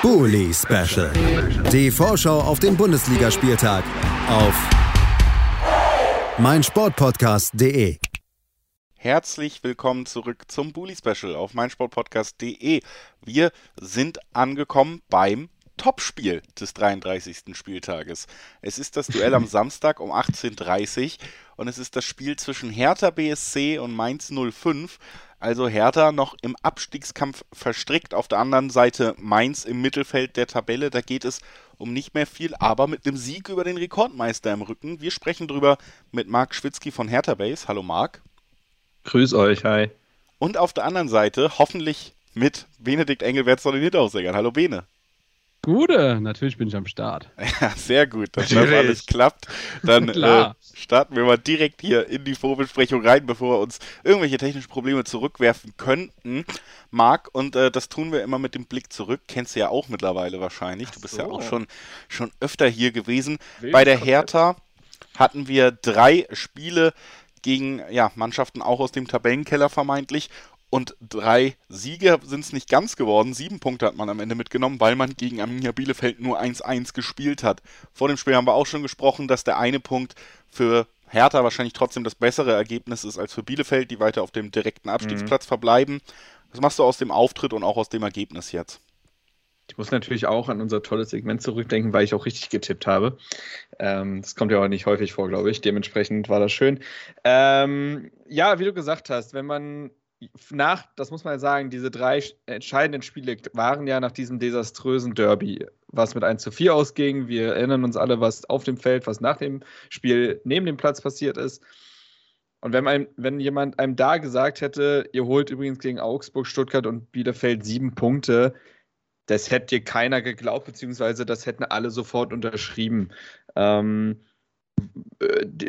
Bully Special. Die Vorschau auf den Bundesligaspieltag auf meinsportpodcast.de. Herzlich willkommen zurück zum Bully Special auf meinsportpodcast.de. Wir sind angekommen beim Topspiel des 33. Spieltages. Es ist das Duell am Samstag um 18:30 Uhr und es ist das Spiel zwischen Hertha BSC und Mainz 05. Also Hertha noch im Abstiegskampf verstrickt, auf der anderen Seite Mainz im Mittelfeld der Tabelle. Da geht es um nicht mehr viel, aber mit einem Sieg über den Rekordmeister im Rücken. Wir sprechen drüber mit Marc Schwitzki von Hertha Base. Hallo Marc. Grüß euch, hi. Und auf der anderen Seite hoffentlich mit Benedikt Engel, wer soll den Hinterhofsänger? Hallo Bene. Gute, natürlich bin ich am Start. Ja, sehr gut, dass das alles klappt. Dann starten wir mal direkt hier in die Vorbesprechung rein, bevor wir uns irgendwelche technischen Probleme zurückwerfen könnten. Marc, und das tun wir immer mit dem Blick zurück, kennst du ja auch mittlerweile wahrscheinlich. Du bist ja auch schon öfter hier gewesen. Bei der Hertha hatten wir 3 Spiele gegen Mannschaften auch aus dem Tabellenkeller vermeintlich. Und 3 Siege sind es nicht ganz geworden. 7 Punkte hat man am Ende mitgenommen, weil man gegen Arminia Bielefeld nur 1-1 gespielt hat. Vor dem Spiel haben wir auch schon gesprochen, dass der eine Punkt für Hertha wahrscheinlich trotzdem das bessere Ergebnis ist als für Bielefeld, die weiter auf dem direkten Abstiegsplatz verbleiben. Was machst du aus dem Auftritt und auch aus dem Ergebnis jetzt? Ich muss natürlich auch an unser tolles Segment zurückdenken, weil ich auch richtig getippt habe. Das kommt ja auch nicht häufig vor, glaube ich. Dementsprechend war das schön. Wie du gesagt hast, wenn man das muss man sagen, diese 3 entscheidenden Spiele waren ja nach diesem desaströsen Derby, was mit 1:4 ausging. Wir erinnern uns alle, was auf dem Feld, was nach dem Spiel neben dem Platz passiert ist. Und wenn jemand einem da gesagt hätte, ihr holt übrigens gegen Augsburg, Stuttgart und Bielefeld 7 Punkte, das hätte keiner geglaubt, beziehungsweise das hätten alle sofort unterschrieben.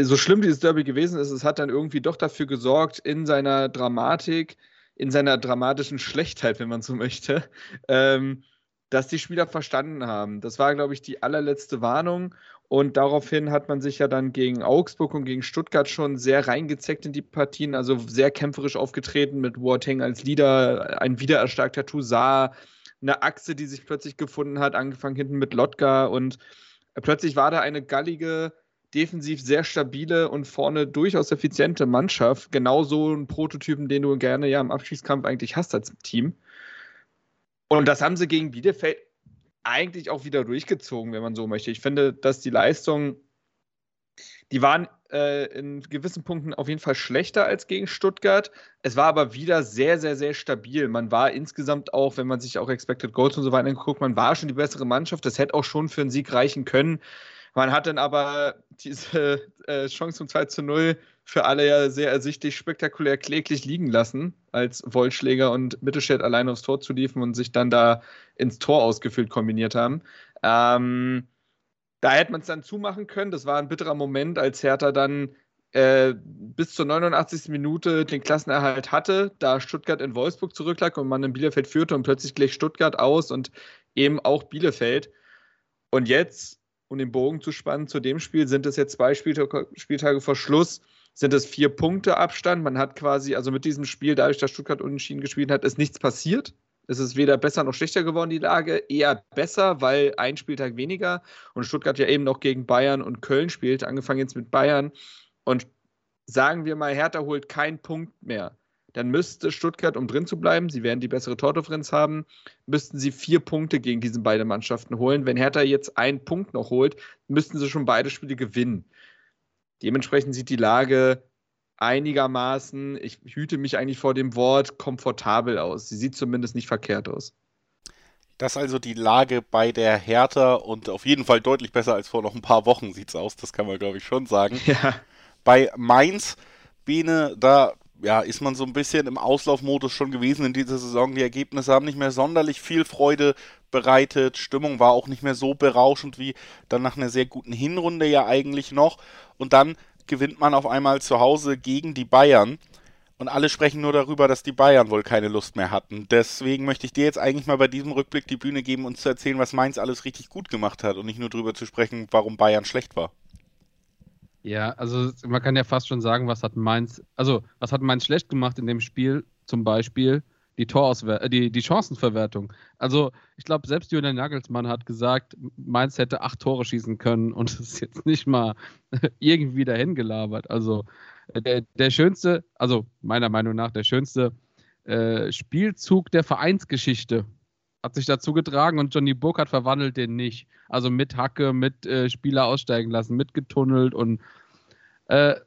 So schlimm dieses Derby gewesen ist, es hat dann irgendwie doch dafür gesorgt, in seiner Dramatik, in seiner dramatischen Schlechtheit, wenn man so möchte, dass die Spieler verstanden haben. Das war, glaube ich, die allerletzte Warnung und daraufhin hat man sich ja dann gegen Augsburg und gegen Stuttgart schon sehr reingezeckt in die Partien, also sehr kämpferisch aufgetreten mit Boateng als Leader, ein wiedererstarkter Toussaint, eine Achse, die sich plötzlich gefunden hat, angefangen hinten mit Lotka und plötzlich war da eine gallige, defensiv sehr stabile und vorne durchaus effiziente Mannschaft. Genau so ein Prototypen, den du gerne im Abstiegskampf eigentlich hast als Team. Und das haben sie gegen Bielefeld eigentlich auch wieder durchgezogen, wenn man so möchte. Ich finde, dass die Leistungen, die waren in gewissen Punkten auf jeden Fall schlechter als gegen Stuttgart. Es war aber wieder sehr, sehr, sehr stabil. Man war insgesamt auch, wenn man sich auch Expected Goals und so weiter anguckt, man war schon die bessere Mannschaft. Das hätte auch schon für einen Sieg reichen können. Man hat dann aber diese Chance zum 2:0 für alle ja sehr ersichtlich, spektakulär, kläglich liegen lassen, als Wollschläger und Mittelstädt alleine aufs Tor zu liefen und sich dann da ins Tor ausgefüllt kombiniert haben. Da hätte man es dann zumachen können. Das war ein bitterer Moment, als Hertha dann bis zur 89. Minute den Klassenerhalt hatte, da Stuttgart in Wolfsburg zurücklag und man in Bielefeld führte und plötzlich gleich Stuttgart aus und eben auch Bielefeld. Und jetzt, um den Bogen zu spannen zu dem Spiel, sind es jetzt 2 Spieltage vor Schluss, sind es 4 Punkte Abstand. Man hat quasi, also mit diesem Spiel, dadurch, dass Stuttgart unentschieden gespielt hat, ist nichts passiert. Es ist weder besser noch schlechter geworden, die Lage. Eher besser, weil ein Spieltag weniger. Und Stuttgart ja eben noch gegen Bayern und Köln spielt, angefangen jetzt mit Bayern. Und sagen wir mal, Hertha holt keinen Punkt mehr. Dann müsste Stuttgart, um drin zu bleiben, sie werden die bessere Tordifferenz haben, müssten sie 4 Punkte gegen diese beiden Mannschaften holen. Wenn Hertha jetzt einen Punkt noch holt, müssten sie schon beide Spiele gewinnen. Dementsprechend sieht die Lage einigermaßen, ich hüte mich eigentlich vor dem Wort, komfortabel aus. Sie sieht zumindest nicht verkehrt aus. Das ist also die Lage bei der Hertha und auf jeden Fall deutlich besser als vor noch ein paar Wochen sieht es aus. Das kann man, glaube ich, schon sagen. Ja. Bei Mainz, Bene, da ist man so ein bisschen im Auslaufmodus schon gewesen in dieser Saison. Die Ergebnisse haben nicht mehr sonderlich viel Freude bereitet. Stimmung war auch nicht mehr so berauschend wie dann nach einer sehr guten Hinrunde ja eigentlich noch. Und dann gewinnt man auf einmal zu Hause gegen die Bayern. Und alle sprechen nur darüber, dass die Bayern wohl keine Lust mehr hatten. Deswegen möchte ich dir jetzt eigentlich mal bei diesem Rückblick die Bühne geben, uns zu erzählen, was Mainz alles richtig gut gemacht hat und nicht nur darüber zu sprechen, warum Bayern schlecht war. Ja, also man kann ja fast schon sagen, was hat Mainz schlecht gemacht in dem Spiel, zum Beispiel die Chancenverwertung. Also ich glaube, selbst Julian Nagelsmann hat gesagt, Mainz hätte 8 Tore schießen können und es ist jetzt nicht mal irgendwie dahin gelabert. Also der schönste, also meiner Meinung nach der schönste Spielzug der Vereinsgeschichte hat sich dazu getragen und Johnny Burkhardt verwandelt den nicht. Also mit Hacke, mit Spieler aussteigen lassen, mit getunnelt und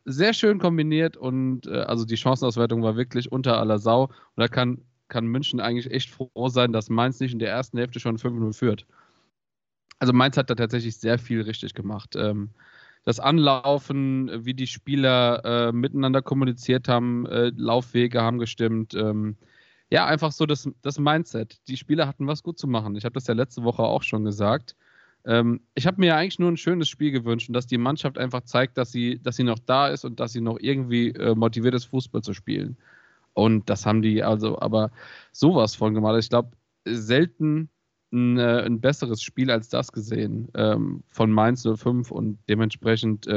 sehr schön kombiniert und also die Chancenauswertung war wirklich unter aller Sau. Und da kann München eigentlich echt froh sein, dass Mainz nicht in der ersten Hälfte schon 5-0 führt. Also Mainz hat da tatsächlich sehr viel richtig gemacht. Das Anlaufen, wie die Spieler miteinander kommuniziert haben, Laufwege haben gestimmt. Ja, einfach so das Mindset. Die Spieler hatten was gut zu machen. Ich habe das ja letzte Woche auch schon gesagt. Ich habe mir ja eigentlich nur ein schönes Spiel gewünscht und dass die Mannschaft einfach zeigt, dass sie noch da ist und dass sie noch irgendwie motiviert ist, Fußball zu spielen. Und das haben die also aber sowas von gemacht. Ich glaube, selten ein besseres Spiel als das gesehen von Mainz 05 und dementsprechend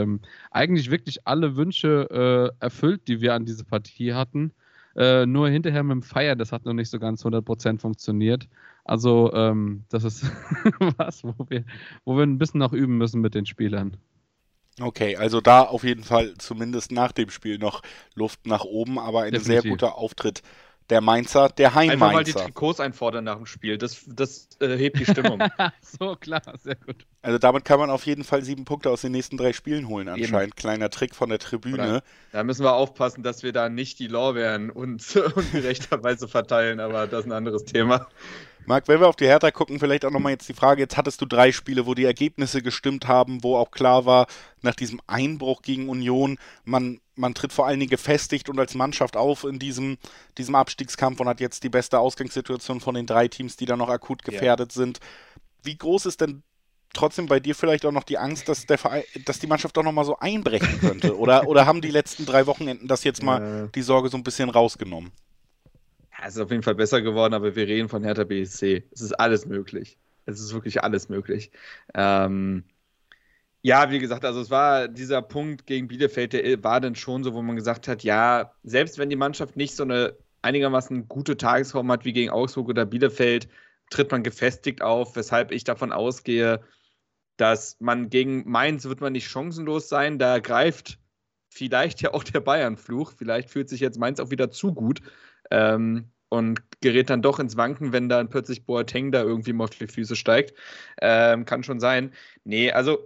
eigentlich wirklich alle Wünsche erfüllt, die wir an diese Partie hatten. Nur hinterher mit dem Feiern, das hat noch nicht so ganz 100% funktioniert. Also das ist was, wo wir ein bisschen noch üben müssen mit den Spielern. Okay, also da auf jeden Fall zumindest nach dem Spiel noch Luft nach oben, aber ein definitiv. Sehr guter Auftritt der Mainzer, der Heim-Mainzer. Einfach mal die Trikots einfordern nach dem Spiel, das hebt die Stimmung. So, klar, sehr gut. Also damit kann man auf jeden Fall 7 Punkte aus den nächsten 3 Spielen holen anscheinend. Eben. Kleiner Trick von der Tribüne. Oder, da müssen wir aufpassen, dass wir da nicht die Lorbeeren uns ungerechterweise verteilen, aber das ist ein anderes Thema. Marc, wenn wir auf die Hertha gucken, vielleicht auch nochmal jetzt die Frage, jetzt hattest du 3 Spiele, wo die Ergebnisse gestimmt haben, wo auch klar war, nach diesem Einbruch gegen Union, man tritt vor allen Dingen gefestigt und als Mannschaft auf in diesem Abstiegskampf und hat jetzt die beste Ausgangssituation von den 3 Teams, die da noch akut gefährdet sind. Wie groß ist denn trotzdem bei dir vielleicht auch noch die Angst, dass dass die Mannschaft doch nochmal so einbrechen könnte? Oder haben die letzten 3 Wochenenden das jetzt mal die Sorge so ein bisschen rausgenommen? Ja, es ist auf jeden Fall besser geworden, aber wir reden von Hertha BSC. Es ist alles möglich. Es ist wirklich alles möglich. Ja, wie gesagt, also es war dieser Punkt gegen Bielefeld, der war dann schon so, wo man gesagt hat, ja, selbst wenn die Mannschaft nicht so eine einigermaßen gute Tagesform hat wie gegen Augsburg oder Bielefeld, tritt man gefestigt auf, weshalb ich davon ausgehe, dass man gegen Mainz wird man nicht chancenlos sein, da greift vielleicht ja auch der Bayern-Fluch, vielleicht fühlt sich jetzt Mainz auch wieder zu gut, und gerät dann doch ins Wanken, wenn dann plötzlich Boateng da irgendwie mal auf die Füße steigt. Kann schon sein. Nee, also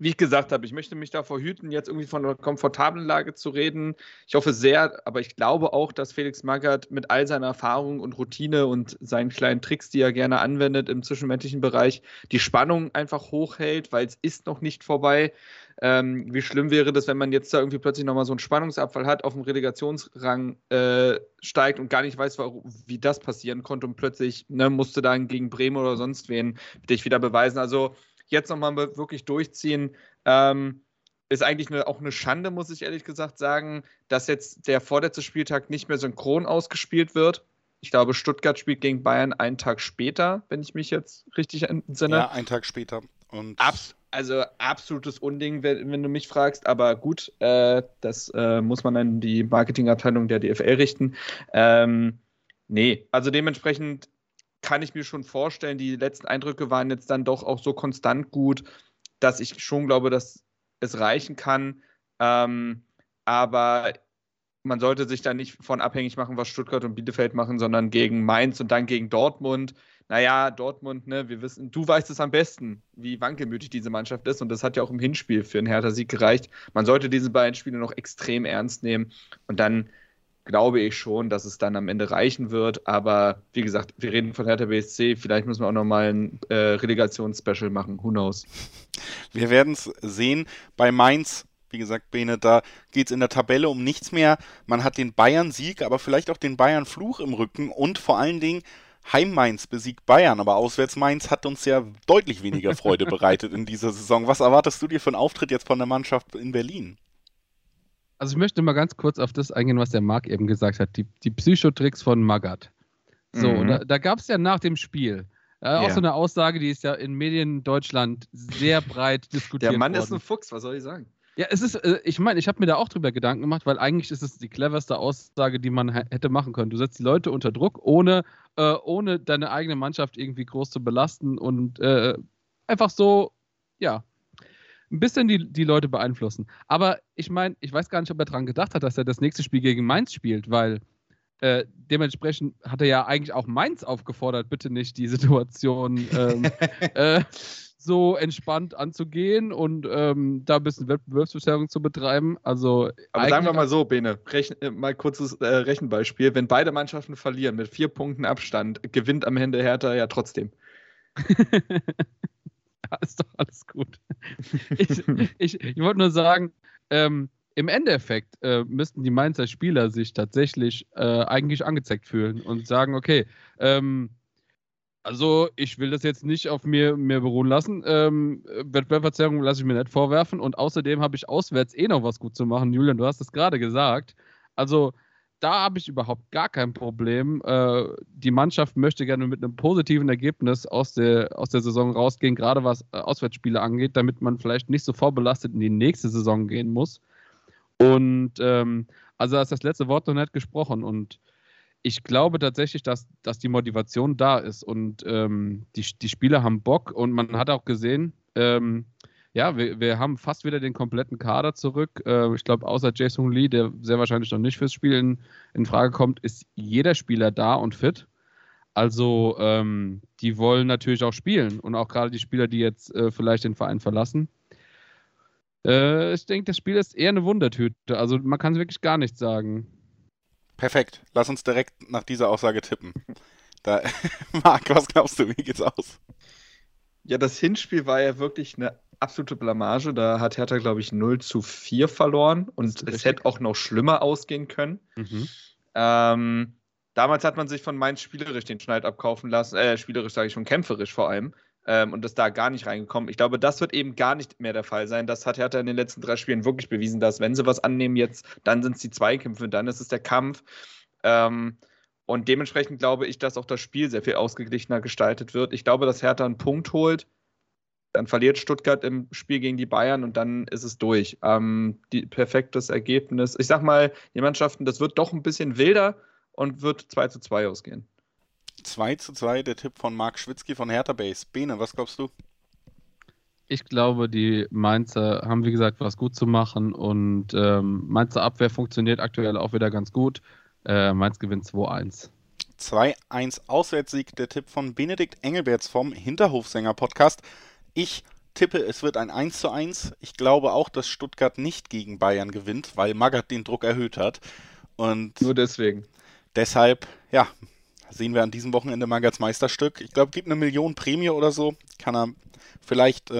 wie ich gesagt habe, ich möchte mich davor hüten, jetzt irgendwie von einer komfortablen Lage zu reden. Ich hoffe sehr, aber ich glaube auch, dass Felix Magath mit all seiner Erfahrung und Routine und seinen kleinen Tricks, die er gerne anwendet im zwischenmenschlichen Bereich, die Spannung einfach hochhält, weil es ist noch nicht vorbei. Wie schlimm wäre das, wenn man jetzt da irgendwie plötzlich nochmal so einen Spannungsabfall hat, auf dem Relegationsrang steigt und gar nicht weiß, wie das passieren konnte und plötzlich musste dann gegen Bremen oder sonst wen dich wieder beweisen. Also jetzt nochmal wirklich durchziehen, ist eigentlich auch eine Schande, muss ich ehrlich gesagt sagen, dass jetzt der vorletzte Spieltag nicht mehr synchron ausgespielt wird. Ich glaube, Stuttgart spielt gegen Bayern einen Tag später, wenn ich mich jetzt richtig entsinne. Ja, einen Tag später. Und also absolutes Unding, wenn du mich fragst, aber gut, das muss man an die Marketingabteilung der DFL richten. Nee, also dementsprechend kann ich mir schon vorstellen, die letzten Eindrücke waren jetzt dann doch auch so konstant gut, dass ich schon glaube, dass es reichen kann, aber man sollte sich da nicht von abhängig machen, was Stuttgart und Bielefeld machen, sondern gegen Mainz und dann gegen Dortmund. Naja, Dortmund, wir wissen, du weißt es am besten, wie wankelmütig diese Mannschaft ist und das hat ja auch im Hinspiel für einen Hertha-Sieg gereicht. Man sollte diese beiden Spiele noch extrem ernst nehmen und dann glaube ich schon, dass es dann am Ende reichen wird, aber wie gesagt, wir reden von Hertha BSC, vielleicht müssen wir auch nochmal ein Relegations-Special machen, who knows. Wir werden es sehen, bei Mainz, wie gesagt, Bene, da geht es in der Tabelle um nichts mehr, man hat den Bayern-Sieg, aber vielleicht auch den Bayern-Fluch im Rücken und vor allen Dingen Heim-Mainz besiegt Bayern, aber Auswärts-Mainz hat uns ja deutlich weniger Freude bereitet in dieser Saison. Was erwartest du dir für einen Auftritt jetzt von der Mannschaft in Berlin? Also ich möchte mal ganz kurz auf das eingehen, was der Marc eben gesagt hat, die Psychotricks von Magath. So, da gab es ja nach dem Spiel auch so eine Aussage, die ist ja in Medien Deutschland sehr breit diskutiert worden. Der Mann ist ein Fuchs, was soll ich sagen? Ja, es ist, ich meine, ich habe mir da auch drüber Gedanken gemacht, weil eigentlich ist es die cleverste Aussage, die man hätte machen können. Du setzt die Leute unter Druck, ohne deine eigene Mannschaft irgendwie groß zu belasten und einfach so, ja, ein bisschen die Leute beeinflussen. Aber ich meine, ich weiß gar nicht, ob er daran gedacht hat, dass er das nächste Spiel gegen Mainz spielt, weil dementsprechend hat er ja eigentlich auch Mainz aufgefordert, bitte nicht die Situation so entspannt anzugehen und da ein bisschen Wettbewerbsverzerrung zu betreiben. Also, aber sagen wir mal so, Bene, mal kurzes Rechenbeispiel. Wenn beide Mannschaften verlieren mit 4 Punkten Abstand, gewinnt am Ende Hertha ja trotzdem. Ja, ist doch alles gut. Ich wollte nur sagen, im Endeffekt müssten die Mainzer Spieler sich tatsächlich eigentlich angezeigt fühlen und sagen, okay, also ich will das jetzt nicht auf mir beruhen lassen. Wettbewerbsverzerrung lasse ich mir nicht vorwerfen. Und außerdem habe ich auswärts noch was gut zu machen. Julian, du hast es gerade gesagt. Also da habe ich überhaupt gar kein Problem. Die Mannschaft möchte gerne mit einem positiven Ergebnis aus der Saison rausgehen, gerade was Auswärtsspiele angeht, damit man vielleicht nicht so vorbelastet in die nächste Saison gehen muss. Und also da ist das letzte Wort noch nicht gesprochen. Und ich glaube tatsächlich, dass die Motivation da ist und die Spieler haben Bock und man hat auch gesehen, ja, wir haben fast wieder den kompletten Kader zurück. Ich glaube, außer Jason Lee, der sehr wahrscheinlich noch nicht fürs Spiel in Frage kommt, ist jeder Spieler da und fit. Also die wollen natürlich auch spielen und auch gerade die Spieler, die jetzt vielleicht den Verein verlassen. Ich denke, das Spiel ist eher eine Wundertüte. Also man kann es wirklich gar nicht sagen. Perfekt. Lass uns direkt nach dieser Aussage tippen. Da, Marc, was glaubst du, wie geht's aus? Ja, das Hinspiel war ja wirklich eine absolute Blamage. Da hat Hertha, glaube ich, 0-4 verloren. Und es hätte auch noch schlimmer ausgehen können. Mhm. Damals hat man sich von Mainz spielerisch den Schneid abkaufen lassen. Spielerisch sage ich schon, kämpferisch vor allem. Und ist da gar nicht reingekommen. Ich glaube, das wird eben gar nicht mehr der Fall sein. Das hat Hertha in den letzten 3 Spielen wirklich bewiesen, dass, wenn sie was annehmen jetzt, dann sind es die Zweikämpfe, dann ist es der Kampf. Und dementsprechend glaube ich, dass auch das Spiel sehr viel ausgeglichener gestaltet wird. Ich glaube, dass Hertha einen Punkt holt, dann verliert Stuttgart im Spiel gegen die Bayern und dann ist es durch. Perfektes Ergebnis. Ich sag mal, die Mannschaften, das wird doch ein bisschen wilder und wird 2-2 ausgehen. 2-2, der Tipp von Marc Schwitzki von Hertha Base. Bene, was glaubst du? Ich glaube, die Mainzer haben, wie gesagt, was gut zu machen und Mainzer Abwehr funktioniert aktuell auch wieder ganz gut. Mainz gewinnt 2-1. 2-1 Auswärtssieg, der Tipp von Benedikt Engel vom Hinterhofsänger-Podcast. Ich tippe, es wird ein 1-1. Ich glaube auch, dass Stuttgart nicht gegen Bayern gewinnt, weil Magath den Druck erhöht hat. Und nur deswegen. Deshalb, ja, sehen wir an diesem Wochenende Magaths Meisterstück. Ich glaube, gibt eine 1 Million Prämie oder so. Kann er vielleicht